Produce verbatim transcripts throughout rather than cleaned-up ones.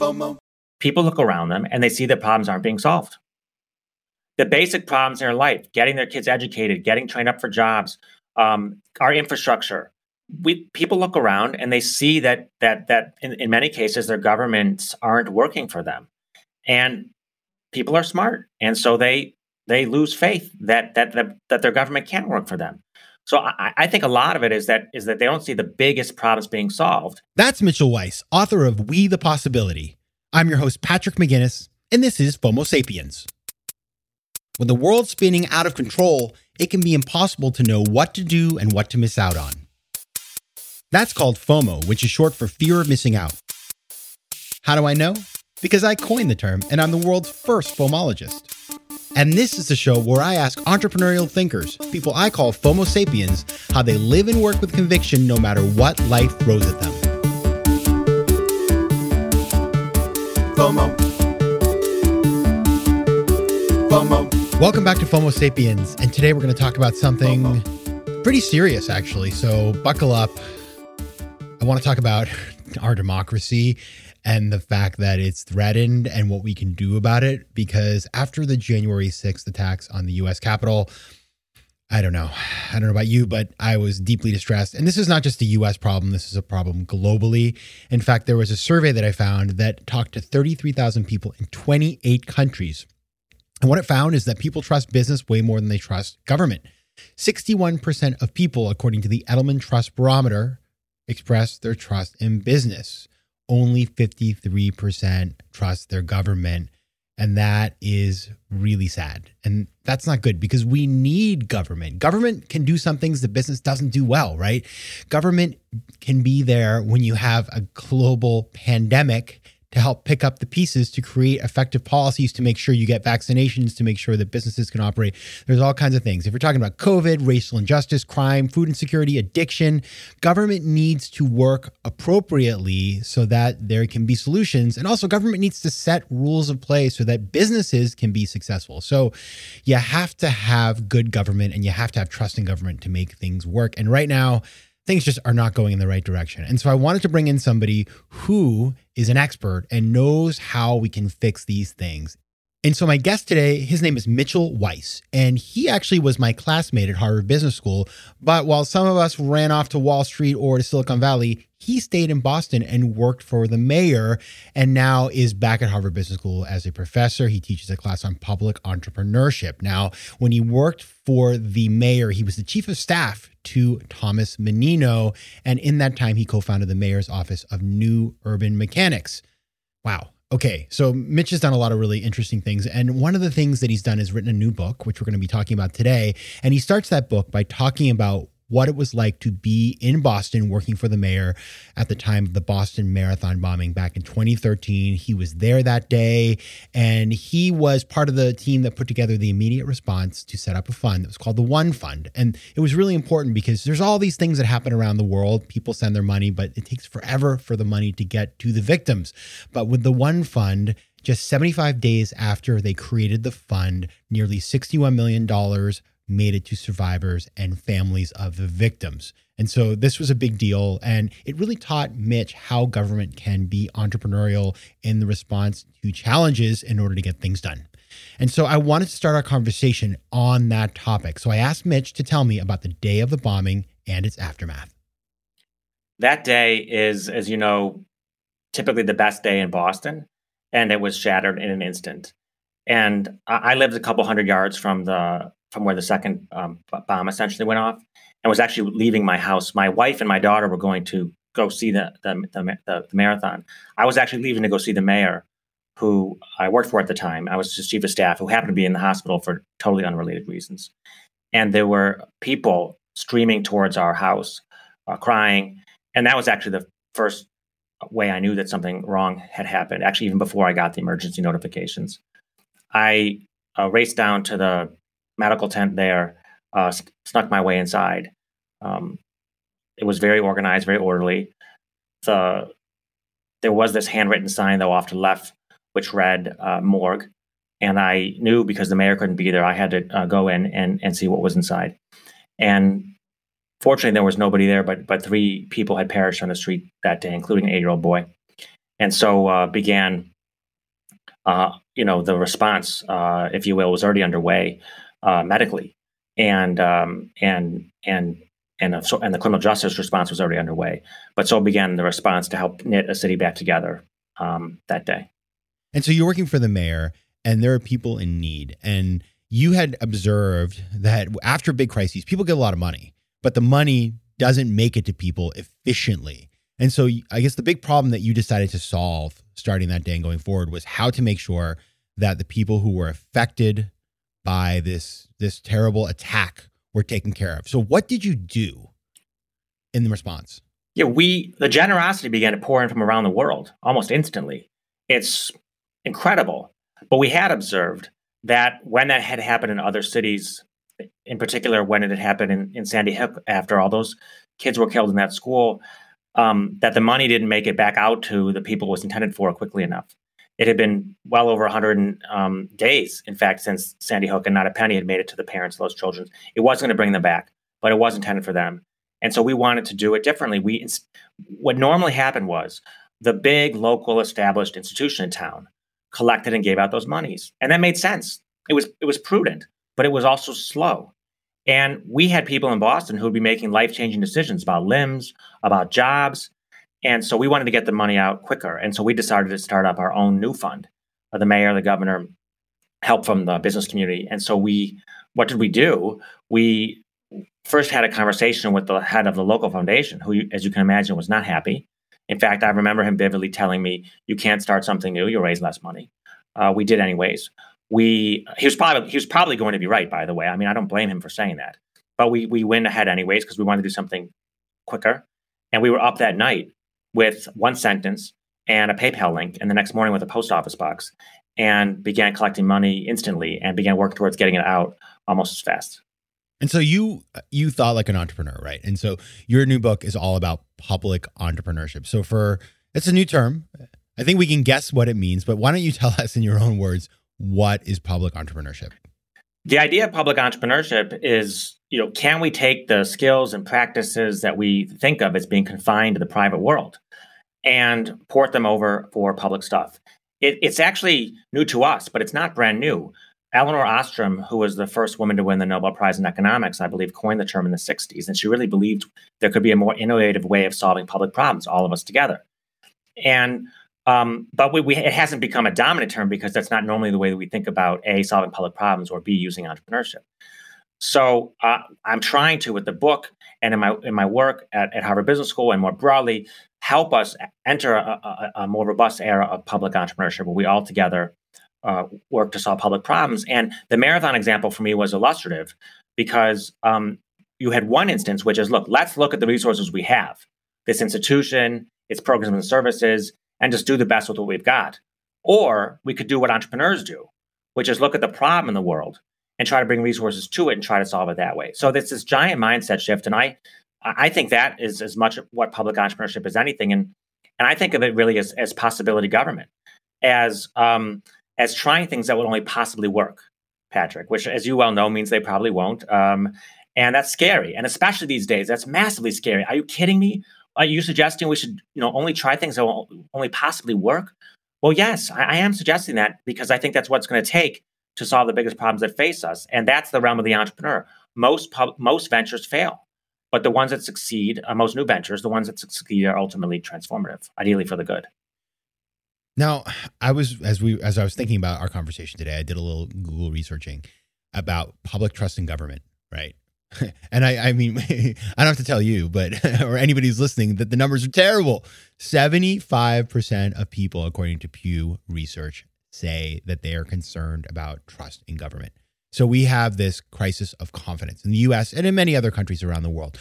FOMO. People look around them and they see that problems aren't being solved. The basic problems in their life, getting their kids educated, getting trained up for jobs, um, our infrastructure. We people look around and they see that that that in, in many cases their governments aren't working for them, and people are smart, and so they they lose faith that that that, that their government can work for them. So I, I think a lot of it is that is that they don't see the biggest problems being solved. That's Mitchell Weiss, author of We the Possibility. I'm your host Patrick McGinnis, and this is FOMO Sapiens. When the world's spinning out of control, it can be impossible to know what to do and what to miss out on. That's called FOMO, which is short for fear of missing out. How do I know? Because I coined the term, and I'm the world's first FOMologist. And this is the show where I ask entrepreneurial thinkers, people I call FOMO Sapiens, how they live and work with conviction no matter what life throws at them. FOMO. FOMO. Welcome back to FOMO Sapiens, and today we're going to talk about something FOMO. Pretty serious, actually, so buckle up. I want to talk about our democracy and the fact that it's threatened and what we can do about it, because after the January sixth attacks on the U S Capitol, I don't know. I don't know about you, but I was deeply distressed. And this is not just a U S problem. This is a problem globally. In fact, there was a survey that I found that talked to thirty-three thousand people in twenty-eight countries. And what it found is that people trust business way more than they trust government. sixty-one percent of people, according to the Edelman Trust Barometer, express their trust in business. Only fifty-three percent trust their government. And that is really sad. And that's not good because we need government. Government can do some things that business doesn't do well, right? Government can be there when you have a global pandemic to help pick up the pieces, to create effective policies, to make sure you get vaccinations, to make sure that businesses can operate. There's all kinds of things. If you're talking about COVID, racial injustice, crime, food insecurity, addiction, government needs to work appropriately so that there can be solutions. And also government needs to set rules of play so that businesses can be successful. So you have to have good government and you have to have trust in government to make things work. And right now, things just are not going in the right direction. And so I wanted to bring in somebody who is an expert and knows how we can fix these things. And so my guest today, his name is Mitchell Weiss, and he actually was my classmate at Harvard Business School. But while some of us ran off to Wall Street or to Silicon Valley, he stayed in Boston and worked for the mayor and now is back at Harvard Business School as a professor. He teaches a class on public entrepreneurship. Now, when he worked for the mayor, he was the chief of staff to Thomas Menino. And in that time, he co-founded the mayor's office of New Urban Mechanics. Wow. Okay. So Mitch has done a lot of really interesting things. And one of the things that he's done is written a new book, which we're going to be talking about today. And he starts that book by talking about what it was like to be in Boston working for the mayor at the time of the Boston Marathon bombing back in twenty thirteen. He was there that day, and he was part of the team that put together the immediate response to set up a fund that was called the One Fund. And it was really important because there's all these things that happen around the world. People send their money, but it takes forever for the money to get to the victims. But with the One Fund, just seventy-five days after they created the fund, nearly sixty-one million dollars made it to survivors and families of the victims. And so this was a big deal. And it really taught Mitch how government can be entrepreneurial in the response to challenges in order to get things done. And so I wanted to start our conversation on that topic. So I asked Mitch to tell me about the day of the bombing and its aftermath. That day is, as you know, typically the best day in Boston. And it was shattered in an instant. And I lived a couple hundred yards from the from where the second um, bomb essentially went off, and was actually leaving my house. My wife and my daughter were going to go see the the, the, the marathon. I was actually leaving to go see the mayor, who I worked for at the time. I was his chief of staff, who happened to be in the hospital for totally unrelated reasons. And there were people streaming towards our house, uh, crying. And that was actually the first way I knew that something wrong had happened, actually even before I got the emergency notifications. I uh, raced down to the medical tent there, uh, snuck my way inside. Um, it was very organized, very orderly. The, there was this handwritten sign, though, off to the left, which read uh, morgue. And I knew because the mayor couldn't be there, I had to uh, go in and, and see what was inside. And fortunately, there was nobody there, but, but three people had perished on the street that day, including an eight-year-old boy. And so uh, began, uh, you know, the response, uh, if you will, was already underway uh, medically, and um, and and and a, and the criminal justice response was already underway. But so began the response to help knit a city back together um, that day. And so you're working for the mayor, and there are people in need, and you had observed that after big crises, people get a lot of money, but the money doesn't make it to people efficiently. And so I guess the big problem that you decided to solve starting that day and going forward was how to make sure that the people who were affected by this, this terrible attack were taken care of. So what did you do in the response? Yeah, we, the generosity began to pour in from around the world almost instantly. It's incredible. But we had observed that when that had happened in other cities, in particular, when it had happened in, in Sandy Hook, after all those kids were killed in that school, um, that the money didn't make it back out to the people it was intended for quickly enough. It had been well over one hundred um, days, in fact, since Sandy Hook, and not a penny had made it to the parents of those children. It wasn't going to bring them back, but it was intended for them. And so we wanted to do it differently. We, what normally happened was the big local established institution in town collected and gave out those monies. And that made sense. It was it was prudent, but it was also slow. And we had people in Boston who would be making life-changing decisions about limbs, about jobs. And so we wanted to get the money out quicker. And so we decided to start up our own new fund. Uh, the mayor, the governor, help from the business community. And so we, what did we do? We first had a conversation with the head of the local foundation, who, as you can imagine, was not happy. In fact, I remember him vividly telling me, "You can't start something new; you'll raise less money." Uh, we did, anyways. We he was probably he was probably going to be right, by the way. I mean, I don't blame him for saying that. But we we went ahead anyways because we wanted to do something quicker, and we were up that night with one sentence and a PayPal link, and the next morning with a post office box, and began collecting money instantly and began working towards getting it out almost as fast. And so you you thought like an entrepreneur, right? And so your new book is all about public entrepreneurship. So for, it's a new term. I think we can guess what it means, but why don't you tell us in your own words, what is public entrepreneurship? The idea of public entrepreneurship is, you know, can we take the skills and practices that we think of as being confined to the private world and port them over for public stuff? It, it's actually new to us, but it's not brand new. Elinor Ostrom, who was the first woman to win the Nobel Prize in Economics, I believe, coined the term in the sixties. And she really believed there could be a more innovative way of solving public problems, all of us together. And um, but we, we, it hasn't become a dominant term because that's not normally the way that we think about A, solving public problems, or B, using entrepreneurship. So uh, I'm trying to, with the book and in my in my work at, at Harvard Business School and more broadly, help us enter a, a, a more robust era of public entrepreneurship where we all together Uh, work to solve public problems. And the marathon example for me was illustrative because um, you had one instance, which is, look, let's look at the resources we have, this institution, its programs and services, and just do the best with what we've got. Or we could do what entrepreneurs do, which is look at the problem in the world and try to bring resources to it and try to solve it that way. So there's this giant mindset shift. And I I think that is as much what public entrepreneurship is anything. And and I think of it really as, as possibility government, as um, as trying things that would only possibly work, Patrick, which, as you well know, means they probably won't. Um, and that's scary. And especially these days, that's massively scary. Are you kidding me? Are you suggesting we should, you know, only try things that will only possibly work? Well, yes, I, I am suggesting that because I think that's what's going to take to solve the biggest problems that face us. And that's the realm of the entrepreneur. Most pub- most ventures fail, but the ones that succeed, uh, most new ventures, the ones that succeed are ultimately transformative, ideally for the good. Now, I was as we as I was thinking about our conversation today, I did a little Google researching about public trust in government, right? And I, I mean, I don't have to tell you, but or anybody who's listening, that the numbers are terrible. seventy-five percent of people, according to Pew Research, say that they are concerned about trust in government. So we have this crisis of confidence in the U S and in many other countries around the world.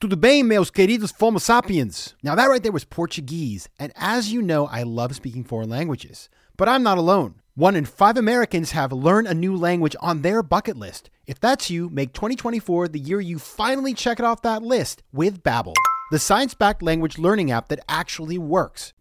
Tudo bem, meus queridos FOMO Sapiens? Now that right there was Portuguese, and as you know, I love speaking foreign languages. But I'm not alone. One in five Americans have learned a new language on their bucket list. If that's you, make twenty twenty-four the year you finally check it off that list with Babbel, the science-backed language learning app that actually works.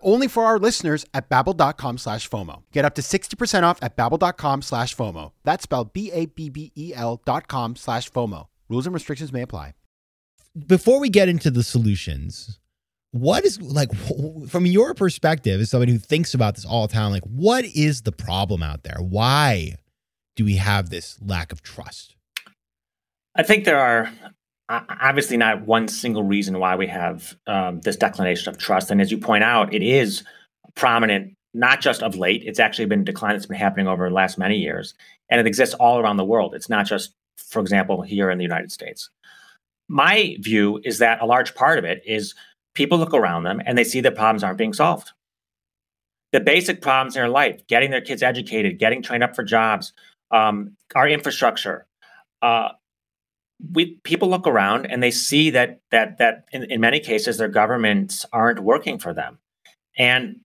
only for our listeners at babbel.com slash FOMO. Get up to sixty percent off at babbel.com slash FOMO. That's spelled B A B B E L dot com slash FOMO. Rules and restrictions may apply. Before we get into the solutions, what is, like, from your perspective as somebody who thinks about this all the time, like, what is the problem out there? Why do we have this lack of trust? I think there are obviously not one single reason why we have um, this declination of trust. And as you point out, it is prominent not just of late. It's actually been a decline that's been happening over the last many years, and it exists all around the world. It's not just, for example, here in the United States. My view is that a large part of it is people look around them and they see that problems aren't being solved. The basic problems in their life, getting their kids educated, getting trained up for jobs, um, our infrastructure. Uh, we people look around and they see that that that in, in many cases their governments aren't working for them. And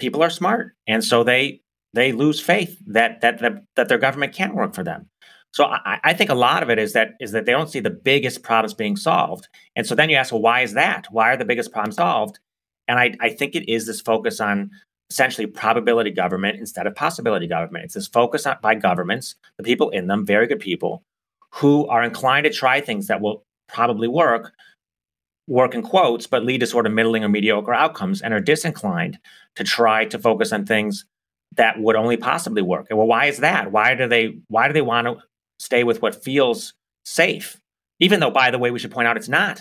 people are smart, and so they they lose faith that that that, that their government can't work for them. So I, I think a lot of it is that is that they don't see the biggest problems being solved. And so then you ask, well, why is that? Why are the biggest problems solved? And I, I think it is this focus on essentially probability government instead of possibility government. It's this focus on, by governments, the people in them, very good people, who are inclined to try things that will probably work, work in quotes, but lead to sort of middling or mediocre outcomes, and are disinclined to try to focus on things that would only possibly work. And well, why is that? Why do they why do they want to stay with what feels safe? Even though, by the way, we should point out it's not.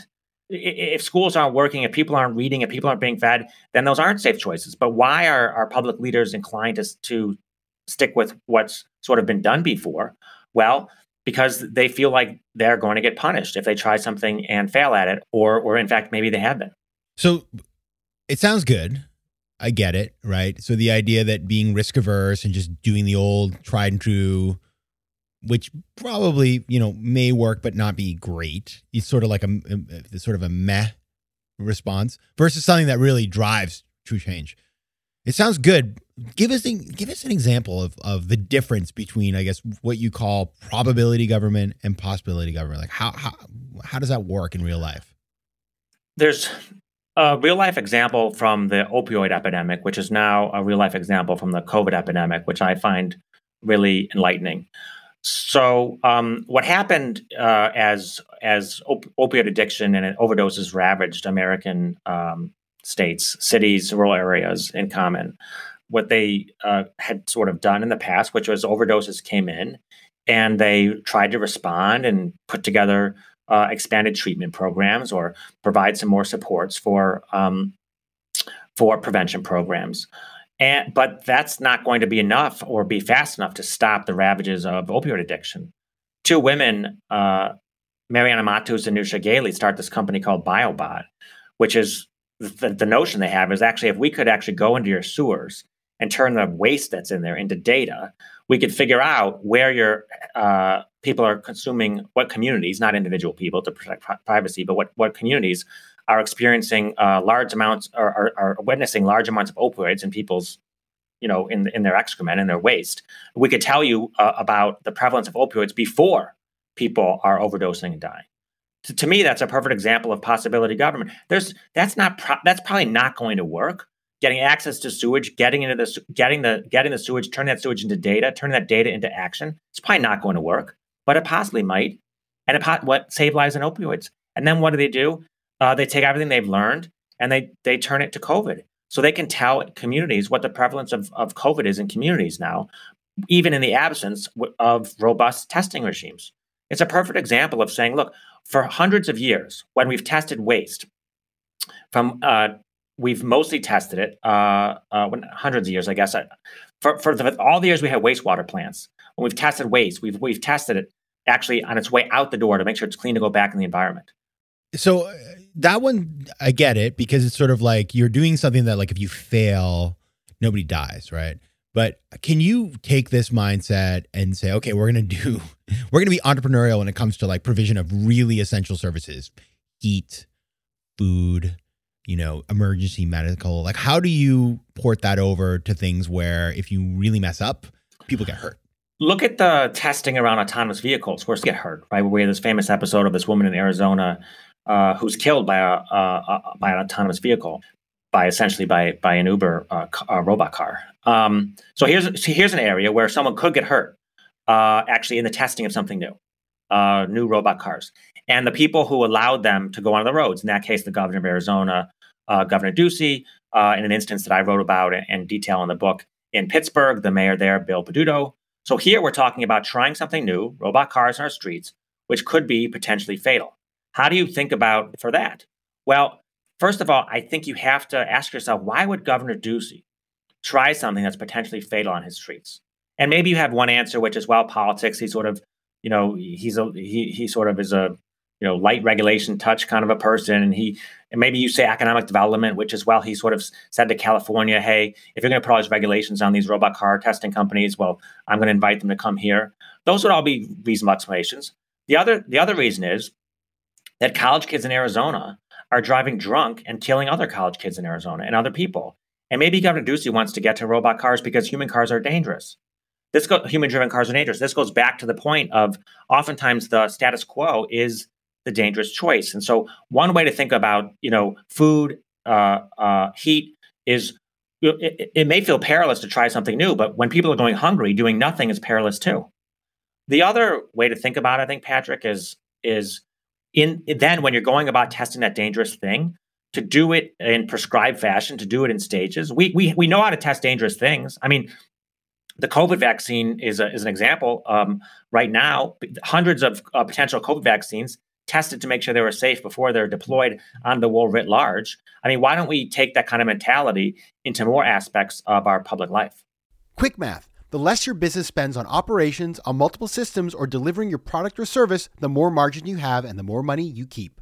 If schools aren't working, if people aren't reading, if people aren't being fed, then those aren't safe choices. But why are our public leaders inclined to, to stick with what's sort of been done before? Well, because they feel like they're going to get punished if they try something and fail at it, or, or in fact, maybe they have been. So it sounds good. I get it, right? So the idea that being risk averse and just doing the old tried and true, which probably, you know, may work but not be great, is sort of like a, a sort of a meh response versus something that really drives true change. It sounds good. Give us, give us an example of, of the difference between, I guess, what you call probability government and possibility government. Like, how how, how does that work in real life? There's a real-life example from the opioid epidemic, which is now a real-life example from the COVID epidemic, which I find really enlightening. So um, what happened uh, as as op- opioid addiction and overdoses ravaged American um, states, cities, rural areas in common, what they uh, had sort of done in the past, which was overdoses came in and they tried to respond and put together uh, expanded treatment programs or provide some more supports for um, for prevention programs. And, but that's not going to be enough or be fast enough to stop the ravages of opioid addiction. Two women, uh, Mariana Matus and Nusha Gailey, start this company called BioBot, which is the, the notion they have is actually if we could actually go into your sewers and turn the waste that's in there into data, we could figure out where your uh, people are consuming, what communities, not individual people to protect pri- privacy, but what, what communities are experiencing uh, large amounts or are, are witnessing large amounts of opioids in people's, you know, in in their excrement and their waste. We could tell you uh, about the prevalence of opioids before people are overdosing and dying. To, to me, that's a perfect example of possibility government. There's that's not pro- that's probably not going to work. Getting access to sewage, getting into the getting the getting the sewage, turning that sewage into data, turning that data into action. It's probably not going to work, but it possibly might, and it po- what save lives in opioids. And then what do they do? Uh, they take everything they've learned and they they turn it to COVID, so they can tell communities what the prevalence of of COVID is in communities now, even in the absence of robust testing regimes. It's a perfect example of saying, look, for hundreds of years when we've tested waste from. Uh, We've mostly tested it uh, uh, when, hundreds of years, I guess. I, for for the, all the years we had wastewater plants, when we've tested waste, we've we've tested it actually on its way out the door to make sure it's clean to go back in the environment. So uh, that one, I get it, because it's sort of like you're doing something that, like, if you fail, nobody dies, right? But can you take this mindset and say, okay, we're going to do, we're going to be entrepreneurial when it comes to like provision of really essential services, heat, food, you know, emergency medical, like how do you port that over to things where if you really mess up, people get hurt? Look at the testing around autonomous vehicles. Horses get hurt, right? We had this famous episode of this woman in Arizona uh, who's killed by a uh, by an autonomous vehicle, by essentially by by an Uber uh, a robot car. Um, so here's so here's an area where someone could get hurt, uh, actually in the testing of something new, uh, new robot cars, and the people who allowed them to go on the roads. In that case, the governor of Arizona, uh, Governor Ducey, uh, in an instance that I wrote about and detail in the book in Pittsburgh, the mayor there, Bill Peduto. So here we're talking about trying something new, robot cars in our streets, which could be potentially fatal. How do you think about for that? Well, first of all, I think you have to ask yourself, why would Governor Ducey try something that's potentially fatal on his streets? And maybe you have one answer, which is, well, politics. He sort of, you know, he's a he he sort of is a, you know, light regulation touch kind of a person. And he and maybe you say economic development, which is, well, he sort of said to California, hey, if you're going to put all these regulations on these robot car testing companies, well, I'm going to invite them to come here. Those would all be reasonable explanations. The other, the other reason is that college kids in Arizona are driving drunk and killing other college kids in Arizona and other people. And maybe Governor Ducey wants to get to robot cars because human cars are dangerous. This go, human-driven cars are dangerous. This goes back to the point of oftentimes the status quo is the dangerous choice. And so one way to think about, you know, food, uh, uh, heat is, it, it may feel perilous to try something new, but when people are going hungry, doing nothing is perilous too. The other way to think about it, I think, Patrick, is, is in then when you're going about testing that dangerous thing, to do it in prescribed fashion, to do it in stages. We we we know how to test dangerous things. I mean, the COVID vaccine is, a, is an example. Um, right now, hundreds of uh, potential COVID vaccines tested to make sure they were safe before they're deployed on the world writ large. I mean, why don't we take that kind of mentality into more aspects of our public life? Quick math. The less your business spends on operations, on multiple systems, or delivering your product or service, the more margin you have and the more money you keep.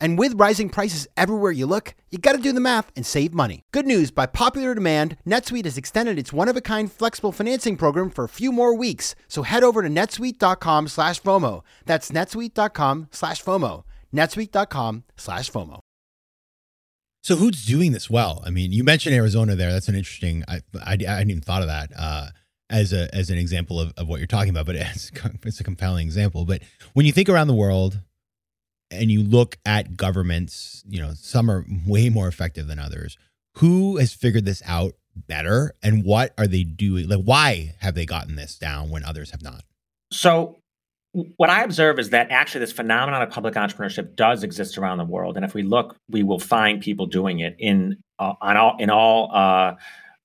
And with rising prices everywhere you look, you gotta do the math and save money. Good news, by popular demand, NetSuite has extended its one-of-a-kind flexible financing program for a few more weeks. So head over to netsuite.com slash FOMO. That's netsuite.com slash FOMO. netsuite.com slash FOMO. So who's doing this well? I mean, you mentioned Arizona there. That's an interesting, I, I, I hadn't even thought of that uh, as a as an example of, of what you're talking about, but it's, it's a compelling example. But when you think around the world, and you look at governments, you know, some are way more effective than others. Who has figured this out better and what are they doing? Like, why have they gotten this down when others have not? So what I observe is that actually this phenomenon of public entrepreneurship does exist around the world. And if we look, we will find people doing it in, uh, on all, in all uh,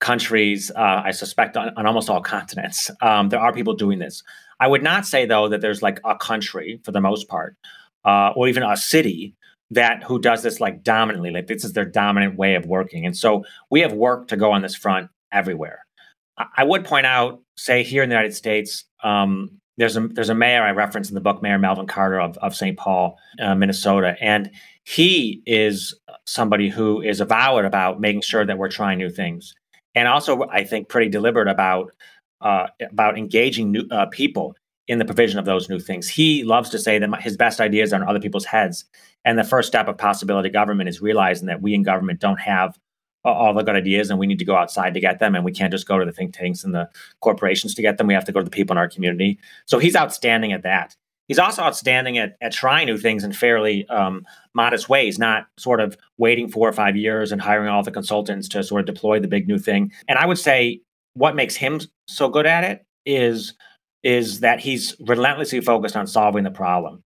countries, uh, I suspect on, on almost all continents. Um, there are people doing this. I would not say, though, that there's like a country for the most part, Uh, or even a city that who does this like dominantly, like this is their dominant way of working. And so we have work to go on this front everywhere. I, I would point out, say here in the United States, um, there's a there's a mayor I reference in the book, Mayor Melvin Carter of, of Saint Paul, uh, Minnesota. And he is somebody who is avowed about making sure that we're trying new things. And also, I think, pretty deliberate about, uh, about engaging new uh, people in the provision of those new things. He loves to say that his best ideas are in other people's heads. And the first step of possibility government is realizing that we in government don't have all the good ideas and we need to go outside to get them. And we can't just go to the think tanks and the corporations to get them. We have to go to the people in our community. So he's outstanding at that. He's also outstanding at, at trying new things in fairly um, modest ways, not sort of waiting four or five years and hiring all the consultants to sort of deploy the big new thing. And I would say what makes him so good at it is is that he's relentlessly focused on solving the problem.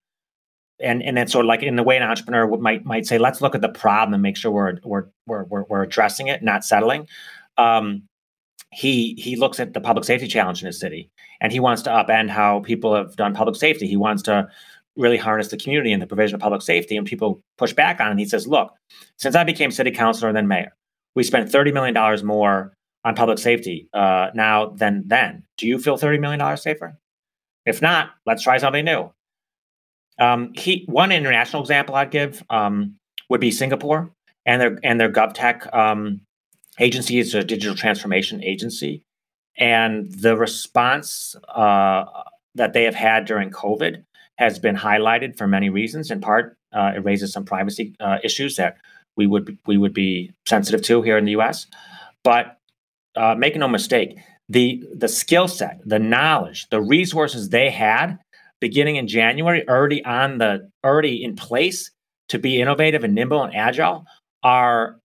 And and it's sort of like in the way an entrepreneur would, might might say, let's look at the problem and make sure we're we're we're we're, we're addressing it, not settling. Um, he he looks at the public safety challenge in his city, and he wants to upend how people have done public safety. He wants to really harness the community and the provision of public safety, and people push back on it. And he says, look, since I became city councilor and then mayor, we spent thirty million dollars more on public safety uh, now than then. Do you feel thirty million dollars safer? If not, let's try something new. Um, he one international example I'd give um, would be Singapore and their and their GovTech um, agency is a digital transformation agency, and the response uh, that they have had during COVID has been highlighted for many reasons. In part, uh, it raises some privacy uh, issues that we would we would be sensitive to here in the U S. But uh, make no mistake, the the skill set, the knowledge, the resources they had, beginning in January, already on the already in place to be innovative and nimble and agile, are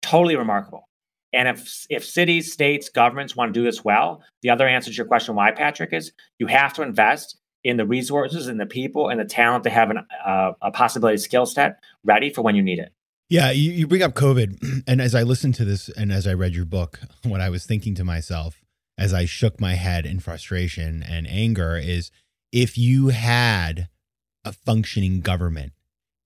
totally remarkable. And if if cities, states, governments want to do this well, the other answer to your question, why, Patrick, is you have to invest in the resources and the people and the talent to have an, uh, a possibility skill set ready for when you need it. Yeah, you, you bring up COVID. And as I listened to this and as I read your book, what I was thinking to myself as I shook my head in frustration and anger is, if you had a functioning government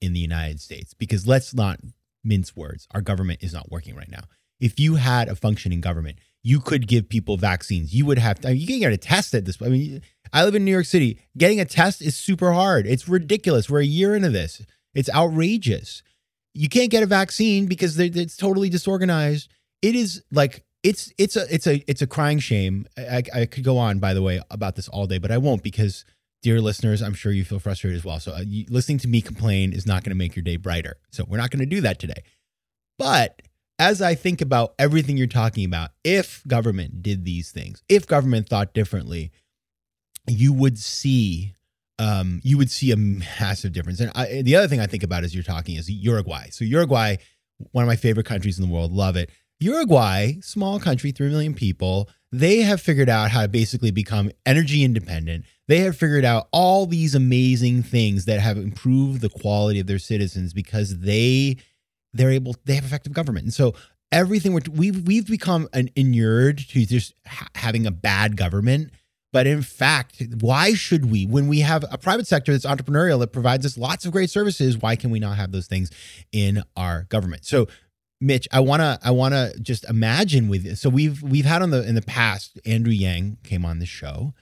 in the United States, because let's not mince words, our government is not working right now. If you had a functioning government, you could give people vaccines. You would have to, I mean, you can get a test at this point. I mean, I live in New York City. Getting a test is super hard. It's ridiculous. We're a year into this. It's outrageous. You can't get a vaccine because it's totally disorganized. It is like, It's it's a it's a it's a crying shame. I, I could go on, by the way, about this all day, but I won't, because, dear listeners, I'm sure you feel frustrated as well. So uh, you, listening to me complain is not going to make your day brighter. So we're not going to do that today. But as I think about everything you're talking about, if government did these things, if government thought differently, you would see um, you would see a massive difference. And I, the other thing I think about as you're talking is Uruguay. So Uruguay, one of my favorite countries in the world, love it. Uruguay, small country, three million people, they have figured out how to basically become energy independent. They have figured out all these amazing things that have improved the quality of their citizens because they they're able they have effective government. And so everything we're, we've we've become an inured to just ha- having a bad government. But in fact, why should we, when we have a private sector that's entrepreneurial that provides us lots of great services, why can we not have those things in our government? So Mitch, I wanna, I wanna just imagine with it. So we've we've had on the in the past, Andrew Yang came on the show,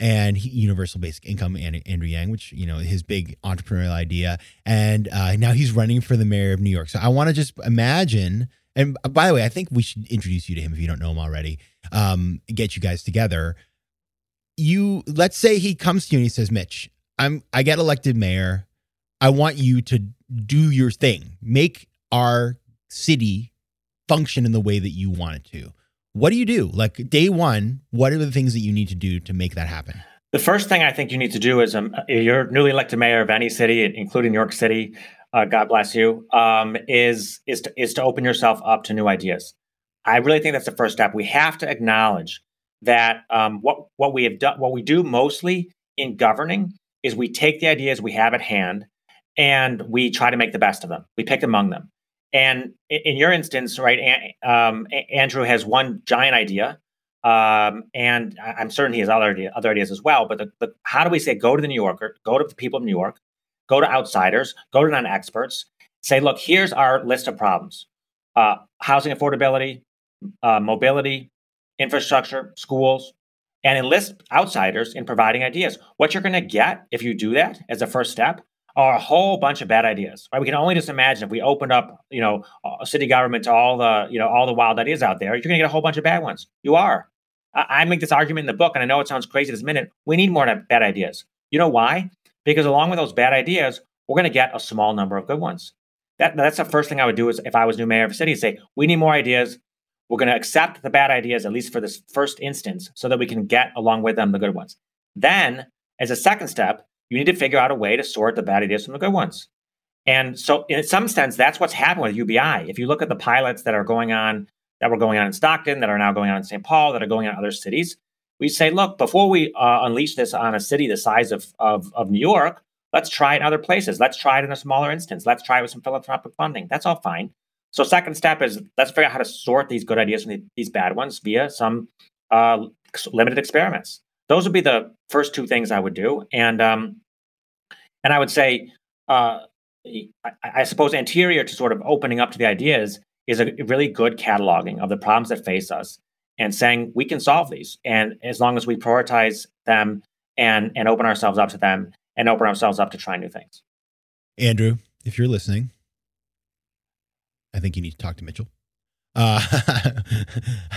and he, universal basic income, and Andrew Yang, which, you know, his big entrepreneurial idea, and uh, now he's running for the mayor of New York. So I want to just imagine. And by the way, I think we should introduce you to him if you don't know him already. Um, get you guys together. You let's say he comes to you and he says, Mitch, I'm I get elected mayor. I want you to do your thing, make our city function in the way that you want it to. What do you do? Like day one, what are the things that you need to do to make that happen? The first thing I think you need to do is um, you're newly elected mayor of any city, including New York City, uh, God bless you, um, is, is, to, is to open yourself up to new ideas. I really think that's the first step. We have to acknowledge that um, what, what we have done, what we do mostly in governing is we take the ideas we have at hand and we try to make the best of them. We pick among them. And in your instance, right, um, Andrew has one giant idea, um, and I'm certain he has other, idea, other ideas as well. But the, the, how do we say, go to the New Yorker, go to the people of New York, go to outsiders, go to non-experts, say, look, here's our list of problems. Uh, housing affordability, uh, mobility, infrastructure, schools, and enlist outsiders in providing ideas. What you're going to get if you do that as a first step are a whole bunch of bad ideas, right? We can only just imagine if we opened up, you know, city government to all the, you know, all the wild ideas out there, you're going to get a whole bunch of bad ones. You are. I, I make this argument in the book, and I know it sounds crazy this minute. We need more bad ideas. You know why? Because along with those bad ideas, we're going to get a small number of good ones. That that's the first thing I would do is if I was new mayor of a city, say, we need more ideas. We're going to accept the bad ideas, at least for this first instance, so that we can get along with them the good ones. Then, as a second step, you need to figure out a way to sort the bad ideas from the good ones. And so in some sense, that's what's happened with U B I. If you look at the pilots that are going on, that were going on in Stockton, that are now going on in Saint Paul, that are going on in other cities, we say, look, before we uh, unleash this on a city the size of, of, of New York, Let's try it in other places. Let's try it in a smaller instance. Let's try it with some philanthropic funding. That's all fine. So second step is let's figure out how to sort these good ideas from these bad ones via some uh, limited experiments. Those would be the first two things I would do. And um, and I would say, uh, I, I suppose anterior to sort of opening up to the ideas is a really good cataloging of the problems that face us and saying we can solve these. And as long as we prioritize them and and open ourselves up to them and open ourselves up to trying new things. Andrew, if you're listening, I think you need to talk to Mitchell. Uh,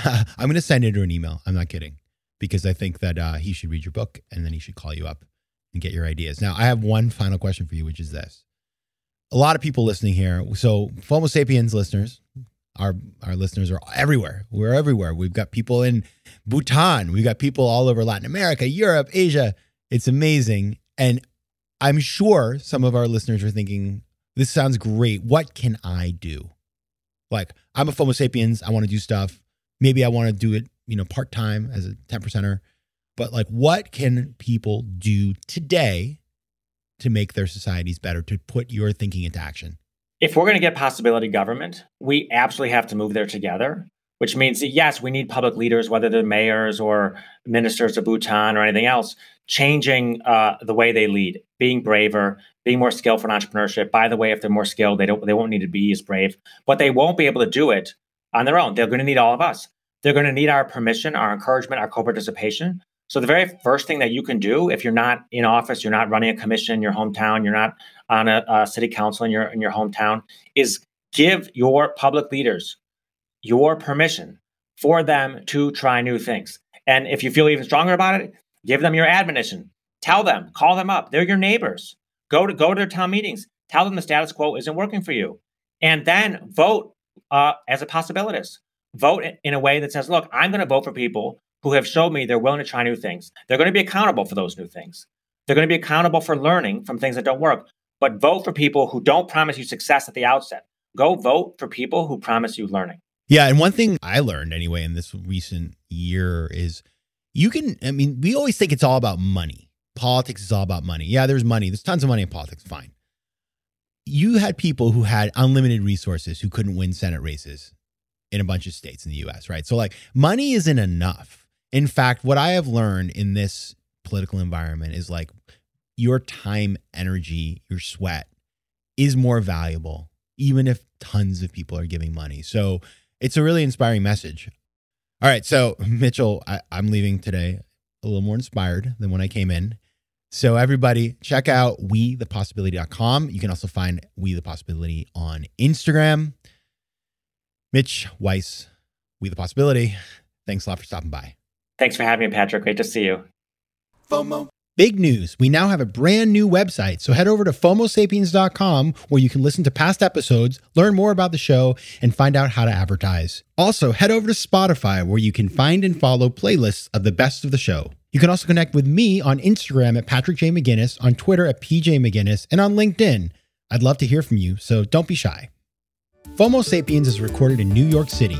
I'm going to send Andrew an email. I'm not kidding, because I think that uh, he should read your book and then he should call you up and get your ideas. Now, I have one final question for you, which is this. A lot of people listening here. So FOMO Sapiens listeners, our our listeners are everywhere. We're everywhere. We've got people in Bhutan. We've got people all over Latin America, Europe, Asia. It's amazing. And I'm sure some of our listeners are thinking, this sounds great. What can I do? Like, I'm a FOMO Sapiens. I want to do stuff. Maybe I want to do it, you know, part-time as a ten percenter. But like, what can people do today to make their societies better, to put your thinking into action? If we're going to get possibility government, we absolutely have to move there together, which means that, yes, we need public leaders, whether they're mayors or ministers of Bhutan or anything else, changing uh, the way they lead, being braver, being more skillful in entrepreneurship. By the way, if they're more skilled, they don't, they won't need to be as brave, but they won't be able to do it on their own. They're going to need all of us. They're going to need our permission, our encouragement, our co-participation. So the very first thing that you can do, if you're not in office, you're not running a commission in your hometown, you're not on a, a city council in your in your hometown, is give your public leaders your permission for them to try new things. And if you feel even stronger about it, give them your admonition. Tell them, call them up. They're your neighbors. Go to go to their town meetings. Tell them the status quo isn't working for you. And then vote uh, as a possibilitist. Vote in a way that says, look, I'm going to vote for people who have showed me they're willing to try new things. They're going to be accountable for those new things. They're going to be accountable for learning from things that don't work. But vote for people who don't promise you success at the outset. Go vote for people who promise you learning. Yeah. And one thing I learned anyway in this recent year is you can, I mean, we always think it's all about money. Politics is all about money. Yeah, there's money. There's tons of money in politics. Fine. You had people who had unlimited resources who couldn't win Senate races in a bunch of states in the U S, right? So like money isn't enough. In fact, what I have learned in this political environment is like your time, energy, your sweat is more valuable, even if tons of people are giving money. So it's a really inspiring message. All right. So Mitchell, I, I'm leaving today a little more inspired than when I came in. So everybody check out we the possibility dot com. You can also find We the Possibility on Instagram. Mitch Weiss, We the Possibility. Thanks a lot for stopping by. Thanks for having me, Patrick. Great to see you. FOMO. Big news. We now have a brand new website. So head over to fomo sapiens dot com where you can listen to past episodes, learn more about the show, and find out how to advertise. Also, head over to Spotify where you can find and follow playlists of the best of the show. You can also connect with me on Instagram at Patrick J. McGinnis, on Twitter at P J McGinnis, and on LinkedIn. I'd love to hear from you, so don't be shy. FOMO Sapiens is recorded in New York City.